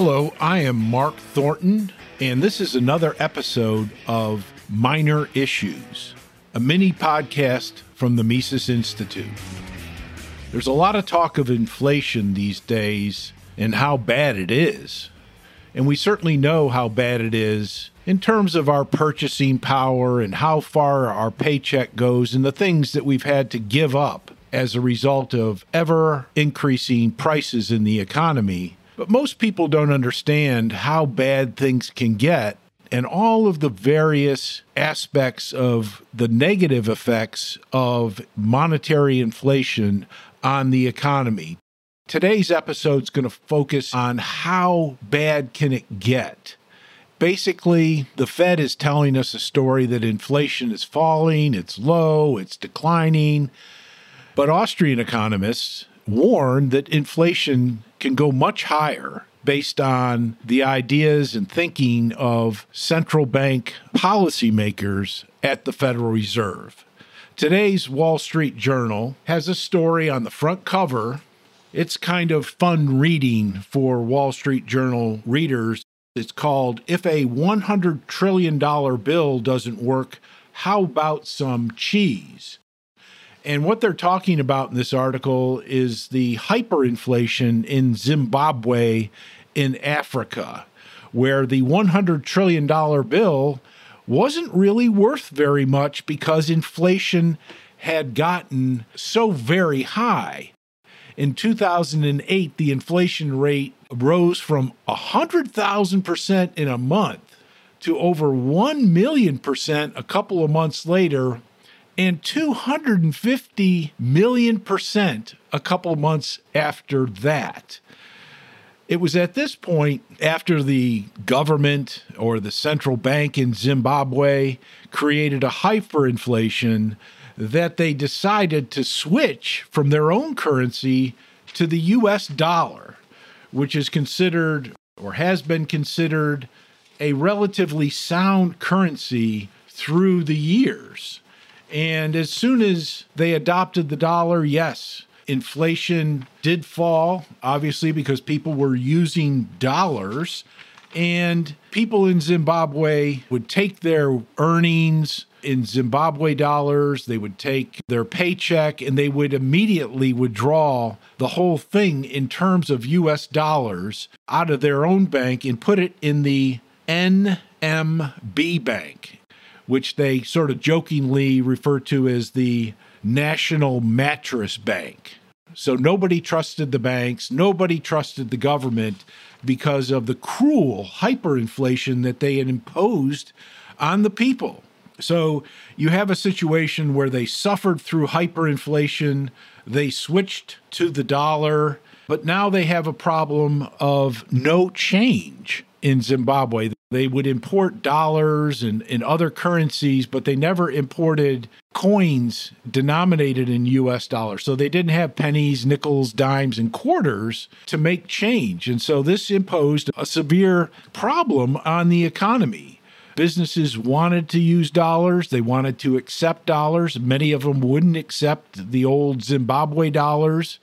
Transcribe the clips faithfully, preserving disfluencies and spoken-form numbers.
Hello, I am Mark Thornton, and this is another episode of Minor Issues, a mini podcast from the Mises Institute. There's a lot of talk of inflation these days and how bad it is. And we certainly know how bad it is in terms of our purchasing power and how far our paycheck goes and the things that we've had to give up as a result of ever increasing prices in the economy. But most people don't understand how bad things can get and all of the various aspects of the negative effects of monetary inflation on the economy. Today's episode is going to focus on how bad can it get. Basically, the Fed is telling us a story that inflation is falling, it's low, it's declining. But Austrian economists warn that inflation can go much higher based on the ideas and thinking of central bank policymakers at the Federal Reserve. Today's Wall Street Journal has a story on the front cover. It's kind of fun reading for Wall Street Journal readers. It's called, "If a one hundred trillion dollars Bill Doesn't Work, How About Some Cheese?" And what they're talking about in this article is the hyperinflation in Zimbabwe in Africa, where the one hundred trillion dollars bill wasn't really worth very much because inflation had gotten so very high. In two thousand eight, the inflation rate rose from one hundred thousand percent in a month to over one million percent a couple of months later, and two hundred fifty million percent a couple months after that. It was at this point, after the government or the central bank in Zimbabwe created a hyperinflation, that they decided to switch from their own currency to the U S dollar, which is considered or has been considered a relatively sound currency through the years. And as soon as they adopted the dollar, yes, inflation did fall, obviously, because people were using dollars. And people in Zimbabwe would take their earnings in Zimbabwe dollars, they would take their paycheck, and they would immediately withdraw the whole thing in terms of U S dollars out of their own bank and put it in the N M B bank, which they sort of jokingly refer to as the National Mattress Bank. So nobody trusted the banks, nobody trusted the government because of the cruel hyperinflation that they had imposed on the people. So you have a situation where they suffered through hyperinflation, they switched to the dollar, but now they have a problem of no change in Zimbabwe. They would import dollars and, and other currencies, but they never imported coins denominated in U S dollars. So they didn't have pennies, nickels, dimes, and quarters to make change. And so this imposed a severe problem on the economy. Businesses wanted to use dollars. They wanted to accept dollars. Many of them wouldn't accept the old Zimbabwe dollars,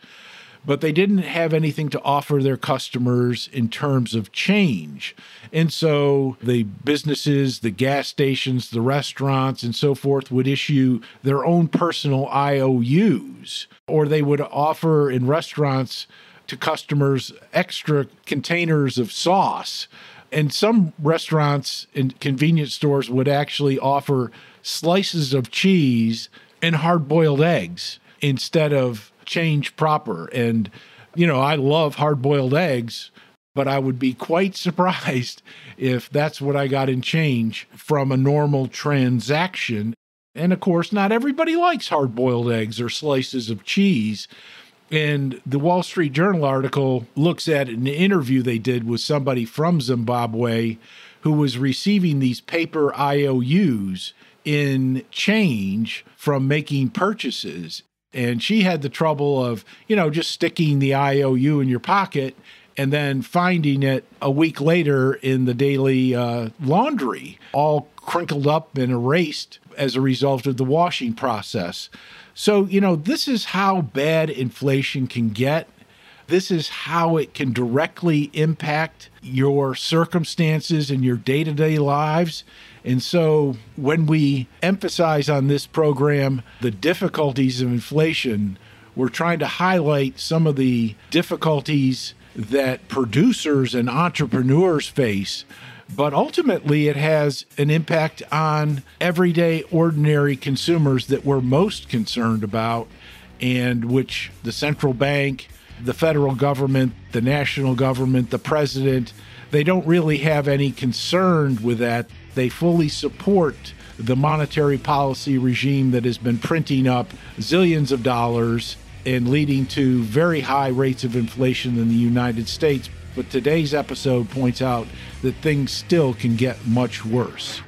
but they didn't have anything to offer their customers in terms of change. And so the businesses, the gas stations, the restaurants, and so forth would issue their own personal I O Us, or they would offer in restaurants to customers extra containers of sauce. And some restaurants and convenience stores would actually offer slices of cheese and hard-boiled eggs instead of change proper. And, you know, I love hard-boiled eggs, but I would be quite surprised if that's what I got in change from a normal transaction. And of course, not everybody likes hard-boiled eggs or slices of cheese. And the Wall Street Journal article looks at an interview they did with somebody from Zimbabwe who was receiving these paper I O Us in change from making purchases. And she had the trouble of, you know, just sticking the I O U in your pocket and then finding it a week later in the daily uh, laundry, all crinkled up and erased as a result of the washing process. So, you know, this is how bad inflation can get. This is how it can directly impact your circumstances and your day-to-day lives. And so when we emphasize on this program the difficulties of inflation, we're trying to highlight some of the difficulties that producers and entrepreneurs face. But ultimately, it has an impact on everyday, ordinary consumers that we're most concerned about, and which the central bank, the federal government, the national government, the president, they don't really have any concern with that. They fully support the monetary policy regime that has been printing up zillions of dollars and leading to very high rates of inflation in the United States. But today's episode points out that things still can get much worse.